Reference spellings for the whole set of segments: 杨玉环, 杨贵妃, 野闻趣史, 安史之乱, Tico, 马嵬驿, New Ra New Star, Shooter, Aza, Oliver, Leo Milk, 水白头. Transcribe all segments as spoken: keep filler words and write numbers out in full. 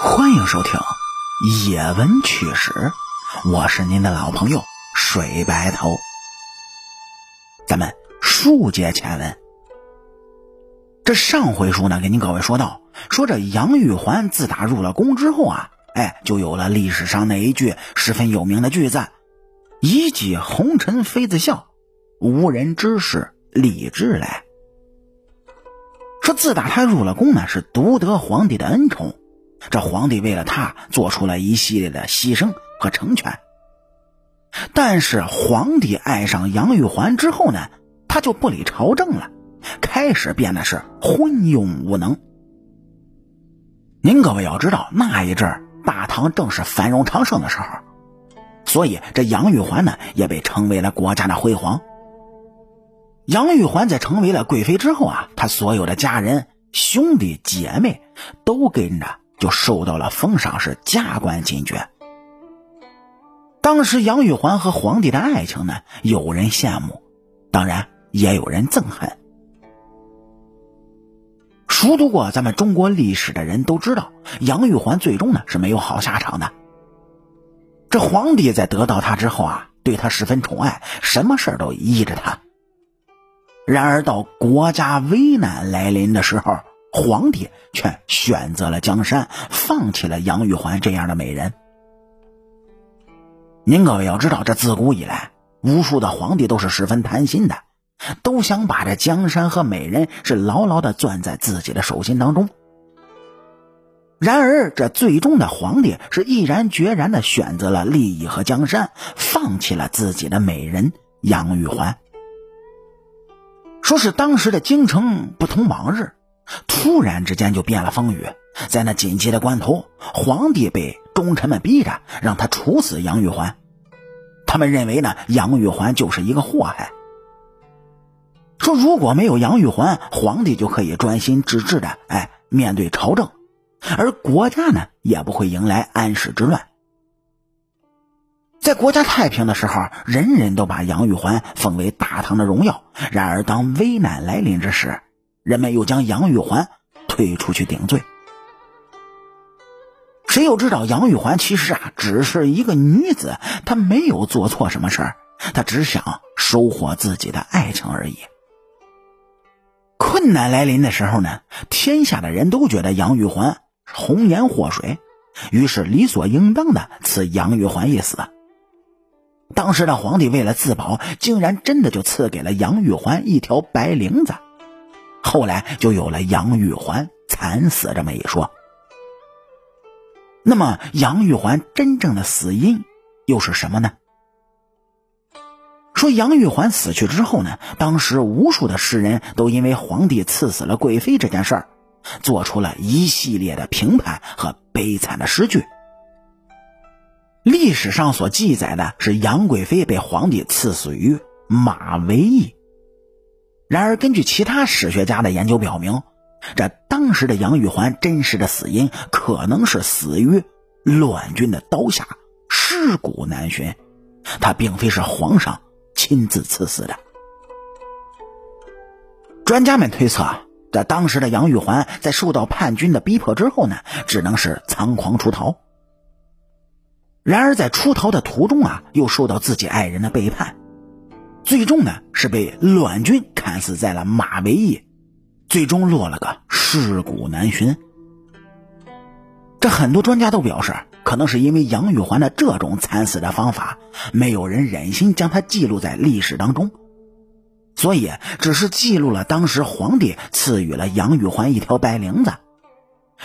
欢迎收听《野闻趣史》，我是您的老朋友水白头。咱们书接前文，这上回书呢给您各位说到，说这杨玉环自打入了宫之后啊，哎，就有了历史上那一句十分有名的句子：一骑红尘妃子笑，无人知是荔枝来。说自打他入了宫呢，是独得皇帝的恩宠，这皇帝为了他做出了一系列的牺牲和成全。但是皇帝爱上杨玉环之后呢，他就不理朝政了，开始变得是昏庸无能。您各位要知道，那一阵儿大唐正是繁荣昌盛的时候，所以这杨玉环呢也被称为了国家的辉煌。杨玉环在成为了贵妃之后啊，她所有的家人兄弟姐妹都跟着就受到了封赏，是加官进爵。当时杨玉环和皇帝的爱情呢，有人羡慕，当然也有人憎恨。熟读过咱们中国历史的人都知道，杨玉环最终呢是没有好下场的。这皇帝在得到她之后啊，对她十分宠爱，什么事都依着她。然而到国家危难来临的时候，皇帝却选择了江山，放弃了杨玉环这样的美人。您各位要知道，这自古以来无数的皇帝都是十分贪心的，都想把这江山和美人是牢牢地攥在自己的手心当中。然而这最终的皇帝是毅然决然地选择了利益和江山，放弃了自己的美人杨玉环。说是当时的京城不同往日，突然之间就变了风雨，在那紧急的关头，皇帝被忠臣们逼着让他处死杨玉环。他们认为呢，杨玉环就是一个祸害，说如果没有杨玉环，皇帝就可以专心致志的哎面对朝政，而国家呢也不会迎来安史之乱。在国家太平的时候，人人都把杨玉环奉为大唐的荣耀，然而当危难来临之时，人们又将杨玉环推出去顶罪。谁又知道杨玉环其实啊只是一个女子，她没有做错什么事儿，她只想收获自己的爱情而已。困难来临的时候呢，天下的人都觉得杨玉环红颜祸水，于是理所应当的赐杨玉环一死。当时的皇帝为了自保，竟然真的就赐给了杨玉环一条白绫子，后来就有了杨玉环惨死这么一说。那么杨玉环真正的死因又是什么呢？说杨玉环死去之后呢，当时无数的诗人都因为皇帝赐死了贵妃这件事儿，做出了一系列的评判和悲惨的诗句。历史上所记载的是杨贵妃被皇帝赐死于马嵬驿。然而根据其他史学家的研究表明，这当时的杨玉环真实的死因可能是死于乱军的刀下，尸骨难寻，她并非是皇上亲自赐死的。专家们推测，这当时的杨玉环在受到叛军的逼迫之后呢，只能是仓皇出逃。然而在出逃的途中啊，又受到自己爱人的背叛，最终呢是被乱军砍死在了马嵬驿，最终落了个尸骨难寻。这很多专家都表示，可能是因为杨玉环的这种惨死的方法，没有人忍心将它记录在历史当中，所以只是记录了当时皇帝赐予了杨玉环一条白绫子，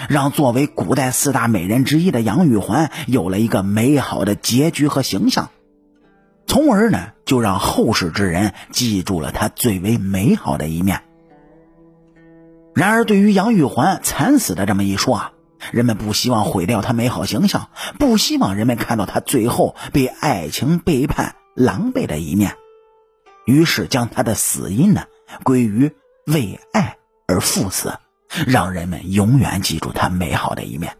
让作为古代四大美人之一的杨玉环有了一个美好的结局和形象，从而呢就让后世之人记住了她最为美好的一面。然而对于杨玉环惨死的这么一说啊，人们不希望毁掉她美好形象，不希望人们看到她最后被爱情背叛狼狈的一面，于是将她的死因呢归于为爱而赴死，让人们永远记住她美好的一面。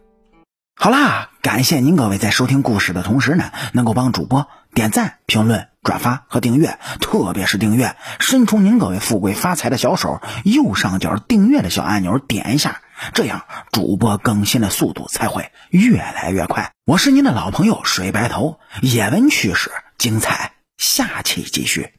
好啦，感谢您各位在收听故事的同时呢，能够帮主播点赞、评论、转发和订阅，特别是订阅，伸出您各位富贵发财的小手，右上角订阅的小按钮点一下，这样主播更新的速度才会越来越快。我是您的老朋友水白头，野闻趣史，精彩下期继续。